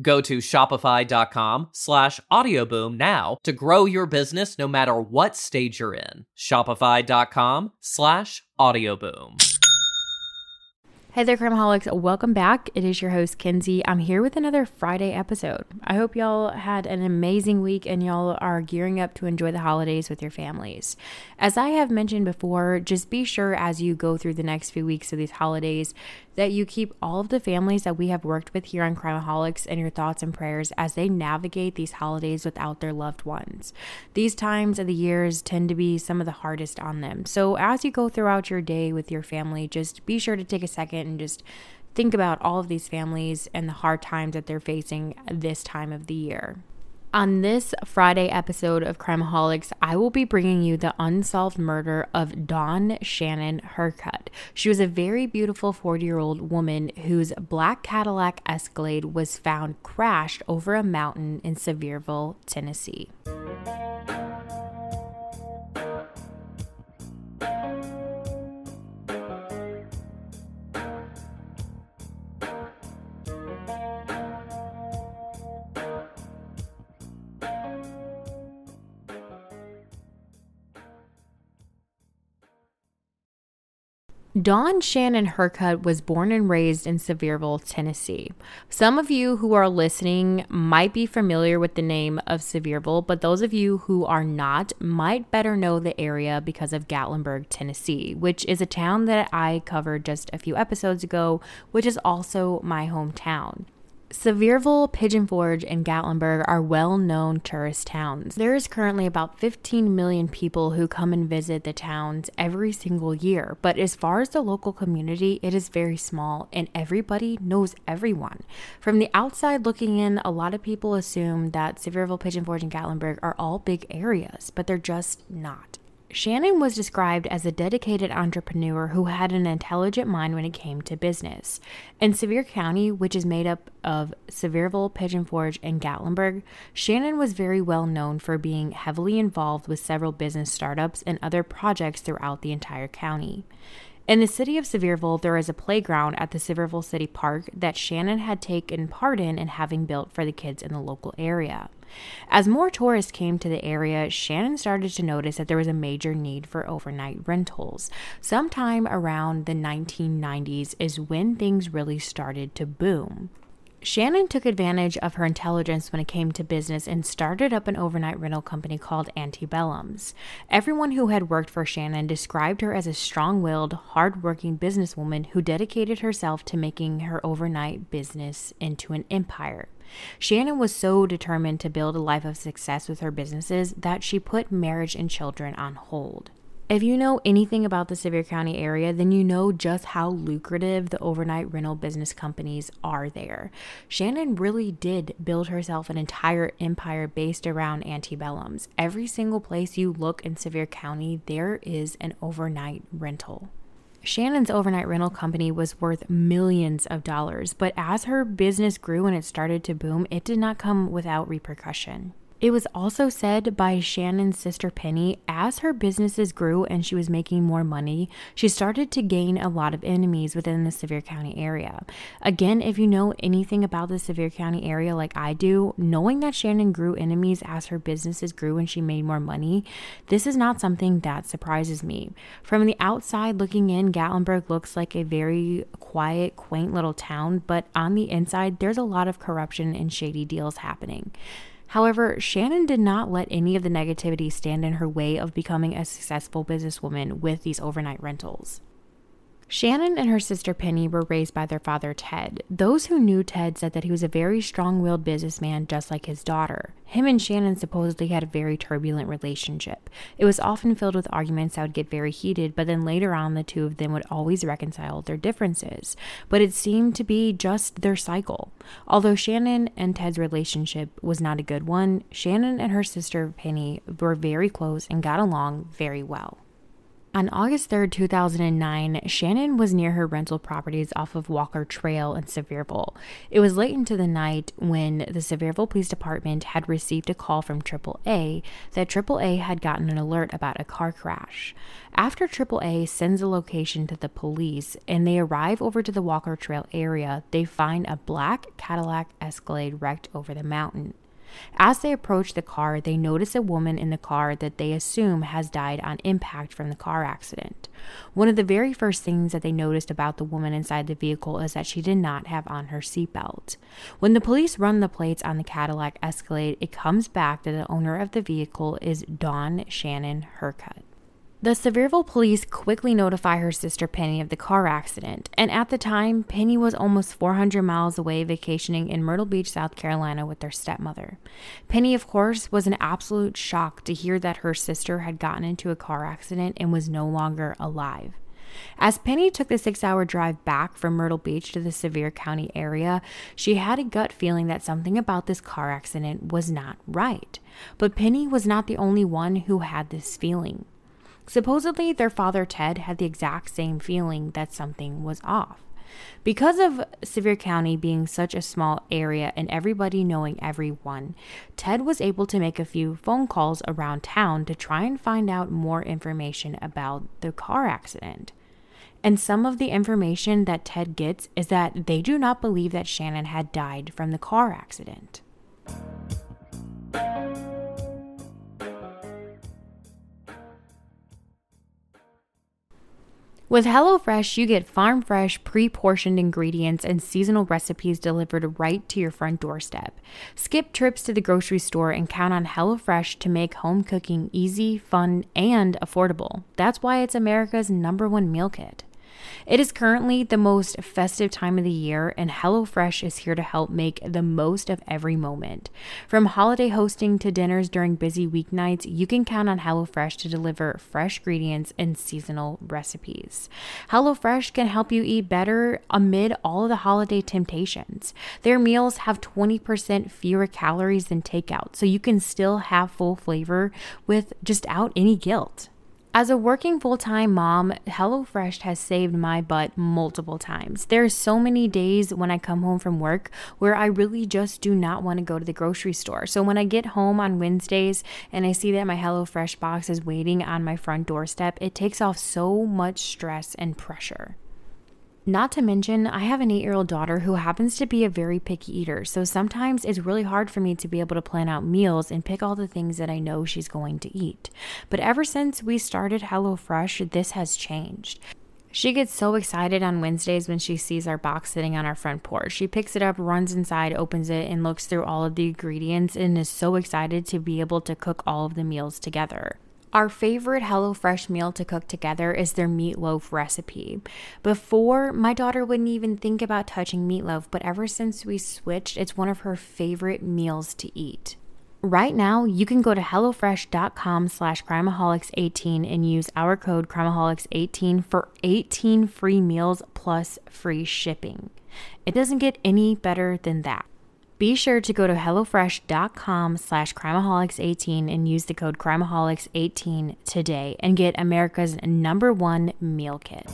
Go to shopify.com/audioboom now to grow your business no matter what stage you're in. Shopify.com/audioboom. Hey there, Crimeaholics. Welcome back. It is your host, Kinsey. I'm here with another Friday episode. I hope y'all had an amazing week and y'all are gearing up to enjoy the holidays with your families. As I have mentioned before, just be sure as you go through the next few weeks of these holidays that you keep all of the families that we have worked with here on Crimeaholics in your thoughts and prayers as they navigate these holidays without their loved ones. These times of the years tend to be some of the hardest on them. So as you go throughout your day with your family, just be sure to take a second and just think about all of these families and the hard times that they're facing this time of the year. On this Friday episode of Crimeaholics, I will be bringing you the unsolved murder of Dawn Shannon Hurcutt. She was a very beautiful 40-year-old woman whose black Cadillac Escalade was found crashed over a mountain in Sevierville, Tennessee. Dawn Shannon Hurcutt was born and raised in Sevierville, Tennessee. Some of you who are listening might be familiar with the name of Sevierville, but those of you who are not might better know the area because of Gatlinburg, Tennessee, which is a town that I covered just a few episodes ago, which is also my hometown. Sevierville, Pigeon Forge, and Gatlinburg are well-known tourist towns. There is currently about 15 million people who come and visit the towns every single year, but as far as the local community, it is very small and everybody knows everyone. From the outside looking in, a lot of people assume that Sevierville, Pigeon Forge, and Gatlinburg are all big areas, but they're just not. Shannon was described as a dedicated entrepreneur who had an intelligent mind when it came to business. In Sevier County, which is made up of Sevierville, Pigeon Forge, and Gatlinburg, Shannon was very well known for being heavily involved with several business startups and other projects throughout the entire county. In the city of Sevierville, there is a playground at the Sevierville City Park that Shannon had taken part in having built for the kids in the local area. As more tourists came to the area, Shannon started to notice that there was a major need for overnight rentals. Sometime around the 1990s is when things really started to boom. Shannon took advantage of her intelligence when it came to business and started up an overnight rental company called Antebellums. Everyone who had worked for Shannon described her as a strong-willed, hard-working businesswoman who dedicated herself to making her overnight business into an empire. Shannon was so determined to build a life of success with her businesses that she put marriage and children on hold. If you know anything about the Sevier County area, then you know just how lucrative the overnight rental business companies are there. Shannon really did build herself an entire empire based around Antebellums. Every single place you look in Sevier County, there is an overnight rental. Shannon's overnight rental company was worth millions of dollars, but as her business grew and it started to boom, it did not come without repercussion. It was also said by Shannon's sister Penny, as her businesses grew and she was making more money, she started to gain a lot of enemies within the Sevier County area. Again, if you know anything about the Sevier County area like I do, knowing that Shannon grew enemies as her businesses grew and she made more money, this is not something that surprises me. From the outside looking in, Gatlinburg looks like a very quiet, quaint little town, but on the inside, there's a lot of corruption and shady deals happening. However, Shannon did not let any of the negativity stand in her way of becoming a successful businesswoman with these overnight rentals. Shannon and her sister Penny were raised by their father, Ted. Those who knew Ted said that he was a very strong-willed businessman, just like his daughter. Him and Shannon supposedly had a very turbulent relationship. It was often filled with arguments that would get very heated, but then later on, the two of them would always reconcile their differences. But it seemed to be just their cycle. Although Shannon and Ted's relationship was not a good one, Shannon and her sister Penny were very close and got along very well. On August 3rd, 2009, Shannon was near her rental properties off of Walker Trail in Sevierville. It was late into the night when the Sevierville Police Department had received a call from AAA that AAA had gotten an alert about a car crash. After AAA sends a location to the police and they arrive over to the Walker Trail area, they find a black Cadillac Escalade wrecked over the mountain. As they approach the car, they notice a woman in the car that they assume has died on impact from the car accident. One of the very first things that they noticed about the woman inside the vehicle is that she did not have on her seatbelt. When the police run the plates on the Cadillac Escalade, it comes back that the owner of the vehicle is Dawn Shannon Hurcutt. The Sevierville police quickly notify her sister Penny of the car accident, and at the time, Penny was almost 400 miles away vacationing in Myrtle Beach, South Carolina with their stepmother. Penny, of course, was in absolute shock to hear that her sister had gotten into a car accident and was no longer alive. As Penny took the 6-hour drive back from Myrtle Beach to the Sevier County area, she had a gut feeling that something about this car accident was not right. But Penny was not the only one who had this feeling. Supposedly, their father, Ted, had the exact same feeling that something was off. Because of Sevier County being such a small area and everybody knowing everyone, Ted was able to make a few phone calls around town to try and find out more information about the car accident. And some of the information that Ted gets is that they do not believe that Shannon had died from the car accident. With HelloFresh, you get farm-fresh, pre-portioned ingredients and seasonal recipes delivered right to your front doorstep. Skip trips to the grocery store and count on HelloFresh to make home cooking easy, fun, and affordable. That's why it's America's #1 meal kit. It is currently the most festive time of the year, and HelloFresh is here to help make the most of every moment. From holiday hosting to dinners during busy weeknights, you can count on HelloFresh to deliver fresh ingredients and seasonal recipes. HelloFresh can help you eat better amid all of the holiday temptations. Their meals have 20% fewer calories than takeout, so you can still have full flavor without any guilt. As a working full-time mom, HelloFresh has saved my butt multiple times. There are so many days when I come home from work where I really just do not want to go to the grocery store. So when I get home on Wednesdays and I see that my HelloFresh box is waiting on my front doorstep, it takes off so much stress and pressure. Not to mention, I have an 8-year-old daughter who happens to be a very picky eater, so sometimes it's really hard for me to be able to plan out meals and pick all the things that I know she's going to eat. But ever since we started HelloFresh, this has changed. She gets so excited on Wednesdays when she sees our box sitting on our front porch. She picks it up, runs inside, opens it, and looks through all of the ingredients and is so excited to be able to cook all of the meals together. Our favorite HelloFresh meal to cook together is their meatloaf recipe. Before, my daughter wouldn't even think about touching meatloaf, but ever since we switched, it's one of her favorite meals to eat. Right now, you can go to hellofresh.com/Crimeaholics18 and use our code Crimeaholics18 for 18 free meals plus free shipping. It doesn't get any better than that. Be sure to go to hellofresh.com/Crimeaholics18 and use the code Crimeaholics18 today and get America's #1 meal kit.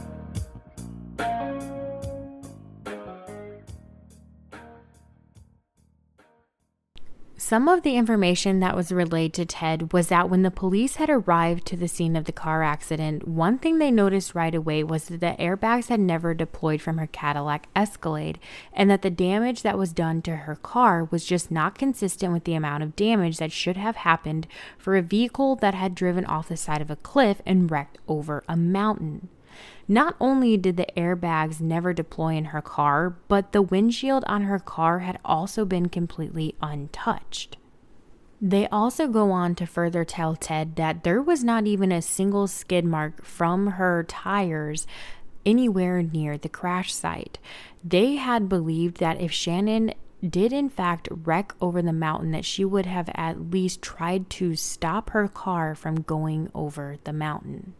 Some of the information that was relayed to Ted was that when the police had arrived to the scene of the car accident, one thing they noticed right away was that the airbags had never deployed from her Cadillac Escalade, and that the damage that was done to her car was just not consistent with the amount of damage that should have happened for a vehicle that had driven off the side of a cliff and wrecked over a mountain. Not only did the airbags never deploy in her car, but the windshield on her car had also been completely untouched. They also go on to further tell Ted that there was not even a single skid mark from her tires anywhere near the crash site. They had believed that if Shannon did in fact wreck over the mountain, that she would have at least tried to stop her car from going over the mountain.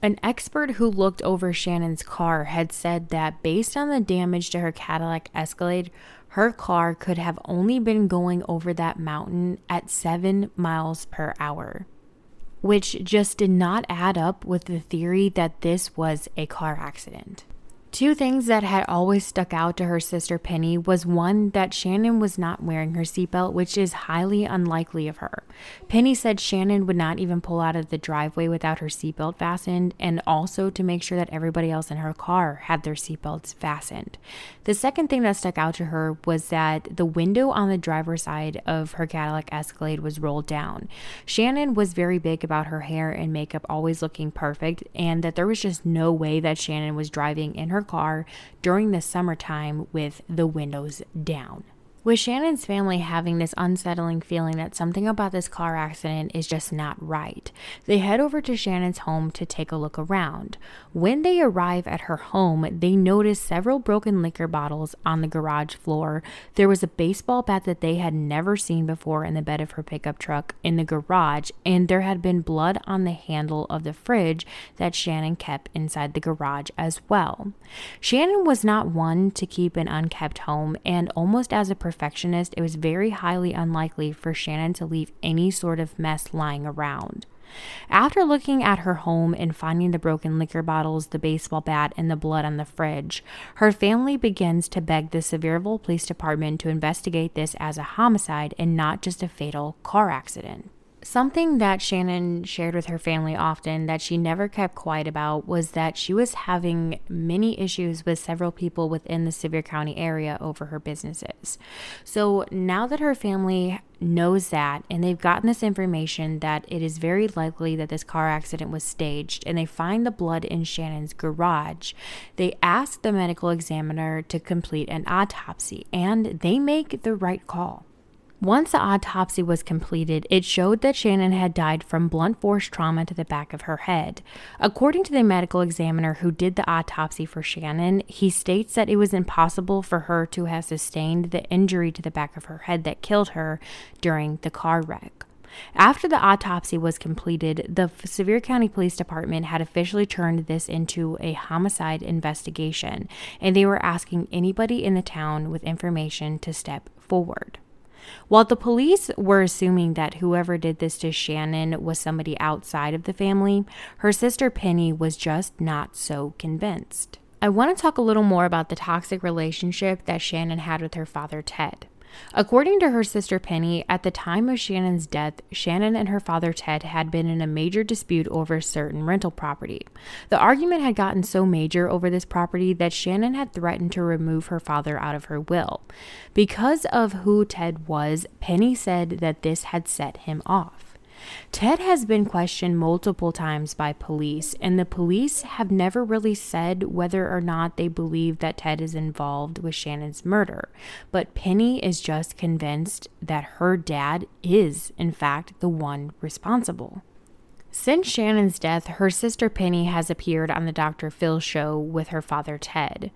An expert who looked over Shannon's car had said that based on the damage to her Cadillac Escalade, her car could have only been going over that mountain at 7 miles per hour, which just did not add up with the theory that this was a car accident. Two things that had always stuck out to her sister Penny was one, that Shannon was not wearing her seatbelt, which is highly unlikely of her. Penny said Shannon would not even pull out of the driveway without her seatbelt fastened, and also to make sure that everybody else in her car had their seatbelts fastened. The second thing that stuck out to her was that the window on the driver's side of her Cadillac Escalade was rolled down. Shannon was very big about her hair and makeup always looking perfect, and that there was just no way that Shannon was driving in her car during the summertime with the windows down. With Shannon's family having this unsettling feeling that something about this car accident is just not right, they head over to Shannon's home to take a look around. When they arrive at her home, they notice several broken liquor bottles on the garage floor. There was a baseball bat that they had never seen before in the bed of her pickup truck in the garage, and there had been blood on the handle of the fridge that Shannon kept inside the garage as well. Shannon was not one to keep an unkept home, and almost as a perfectionist, it was very highly unlikely for Shannon to leave any sort of mess lying around. After looking at her home and finding the broken liquor bottles, the baseball bat, and the blood on the fridge, her family begins to beg the Sevierville Police Department to investigate this as a homicide and not just a fatal car accident. Something that Shannon shared with her family often that she never kept quiet about was that she was having many issues with several people within the Sevier County area over her businesses. So now that her family knows that, and they've gotten this information that it is very likely that this car accident was staged, and they find the blood in Shannon's garage, they ask the medical examiner to complete an autopsy, and they make the right call. Once the autopsy was completed, it showed that Shannon had died from blunt force trauma to the back of her head. According to the medical examiner who did the autopsy for Shannon, he states that it was impossible for her to have sustained the injury to the back of her head that killed her during the car wreck. After the autopsy was completed, the Sevier County Police Department had officially turned this into a homicide investigation, and they were asking anybody in the town with information to step forward. While the police were assuming that whoever did this to Shannon was somebody outside of the family, her sister Penny was just not so convinced. I want to talk a little more about the toxic relationship that Shannon had with her father, Ted. According to her sister Penny, at the time of Shannon's death, Shannon and her father Ted had been in a major dispute over certain rental property. The argument had gotten so major over this property that Shannon had threatened to remove her father out of her will. Because of who Ted was, Penny said that this had set him off. Ted has been questioned multiple times by police, and the police have never really said whether or not they believe that Ted is involved with Shannon's murder, but Penny is just convinced that her dad is, in fact, the one responsible. Since Shannon's death, her sister Penny has appeared on the Dr. Phil show with her father, Ted.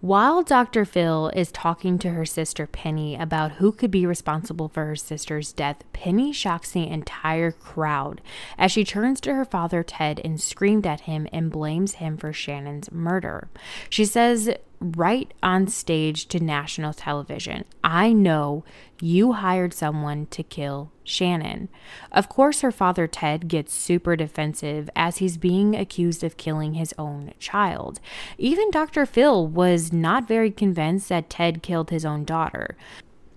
While Dr. Phil is talking to her sister Penny about who could be responsible for her sister's death, Penny shocks the entire crowd as she turns to her father Ted and screamed at him and blames him for Shannon's murder. She says right on stage to national television, "I know you hired someone to kill Shannon." Of course, her father Ted gets super defensive as he's being accused of killing his own child. Even Dr. Phil was not very convinced that Ted killed his own daughter.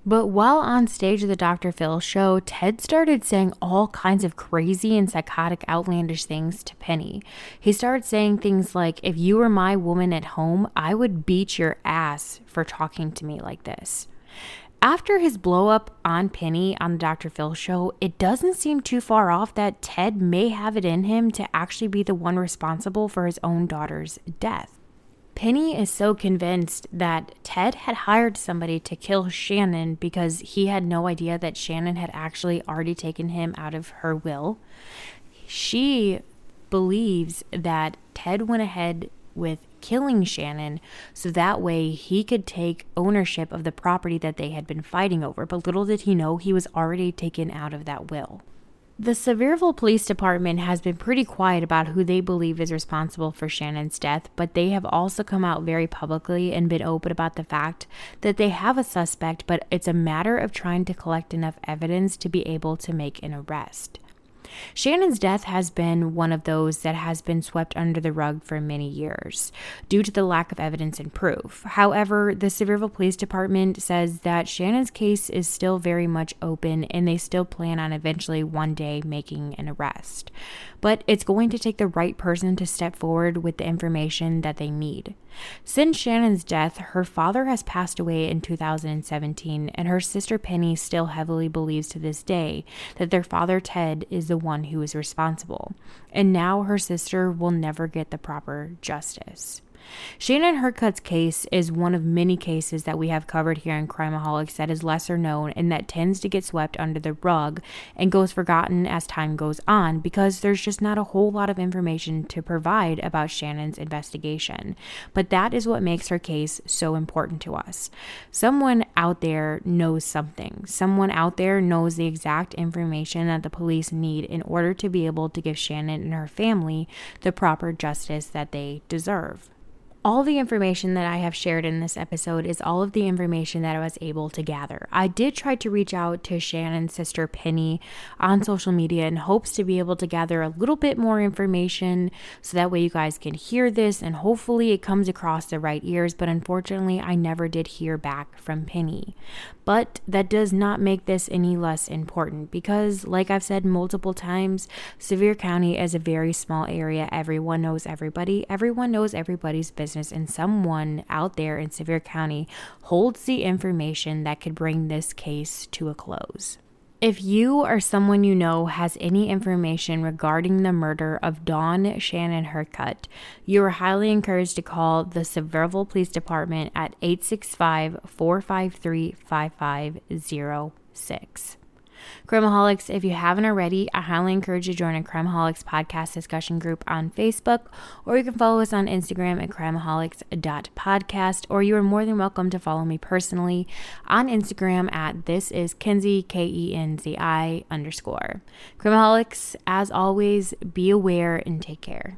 But while on stage at the Dr. Phil show, Ted started saying all kinds of crazy and psychotic outlandish things to Penny. He started saying things like, if you were my woman at home, I would beat your ass for talking to me like this. After his blow up on Penny on the Dr. Phil show, it doesn't seem too far off that Ted may have it in him to actually be the one responsible for his own daughter's death. Penny is so convinced that Ted had hired somebody to kill Shannon because he had no idea that Shannon had actually already taken him out of her will. She believes that Ted went ahead with killing Shannon so that way he could take ownership of the property that they had been fighting over, but little did he know he was already taken out of that will. The Sevierville Police Department has been pretty quiet about who they believe is responsible for Shannon's death, but they have also come out very publicly and been open about the fact that they have a suspect, but it's a matter of trying to collect enough evidence to be able to make an arrest. Shannon's death has been one of those that has been swept under the rug for many years due to the lack of evidence and proof. However, the Sevierville Police Department says that Shannon's case is still very much open and they still plan on eventually one day making an arrest. But it's going to take the right person to step forward with the information that they need. Since Shannon's death, her father has passed away in 2017, and her sister Penny still heavily believes to this day that their father Ted is the one who is responsible, and now her sister will never get the proper justice. Shannon Hurcutt's case is one of many cases that we have covered here in Crimeaholics that is lesser known and that tends to get swept under the rug and goes forgotten as time goes on because there's just not a whole lot of information to provide about Shannon's investigation. But that is what makes her case so important to us. Someone out there knows something. Someone out there knows the exact information that the police need in order to be able to give Shannon and her family the proper justice that they deserve. All the information that I have shared in this episode is all of the information that I was able to gather. I did try to reach out to Shannon's sister Penny on social media in hopes to be able to gather a little bit more information so that way you guys can hear this and hopefully it comes across the right ears, but unfortunately I never did hear back from Penny. But that does not make this any less important because, like I've said multiple times, Sevier County is a very small area. Everyone knows everybody. Everyone knows everybody's business. And someone out there in Sevier County holds the information that could bring this case to a close. If you or someone you know has any information regarding the murder of Dawn Shannon Hurcutt, you are highly encouraged to call the Sevierville Police Department at 865-453-5506. Crimeaholics, if you haven't already, I highly encourage you to join a Crimeaholics podcast discussion group on Facebook, or you can follow us on Instagram at crimeaholics.podcast, or you are more than welcome to follow me personally on Instagram at thisisKinsey, KENZI_. Crimeaholics, as always, be aware and take care.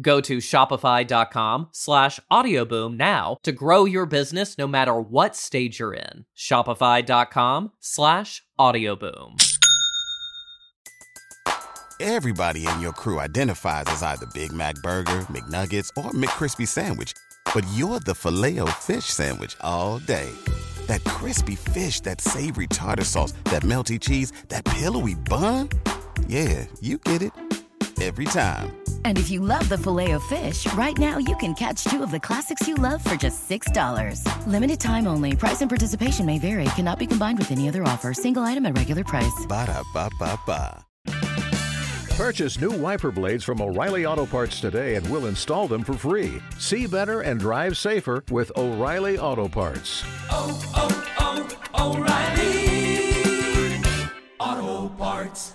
Go to shopify.com/audioboom now to grow your business no matter what stage you're in. Shopify.com/audioboom. Everybody in your crew identifies as either Big Mac Burger, McNuggets, or McCrispy Sandwich. But you're the Filet-O-Fish Sandwich all day. That crispy fish, that savory tartar sauce, that melty cheese, that pillowy bun. Yeah, you get it. Every time. And if you love the Filet-O-Fish, right now you can catch two of the classics you love for just $6. Limited time only. Price and participation may vary. Cannot be combined with any other offer. Single item at regular price. Ba-da-ba-ba-ba. Purchase new wiper blades from O'Reilly Auto Parts today and we'll install them for free. See better and drive safer with O'Reilly Auto Parts. Oh, oh, oh, O'Reilly Auto Parts.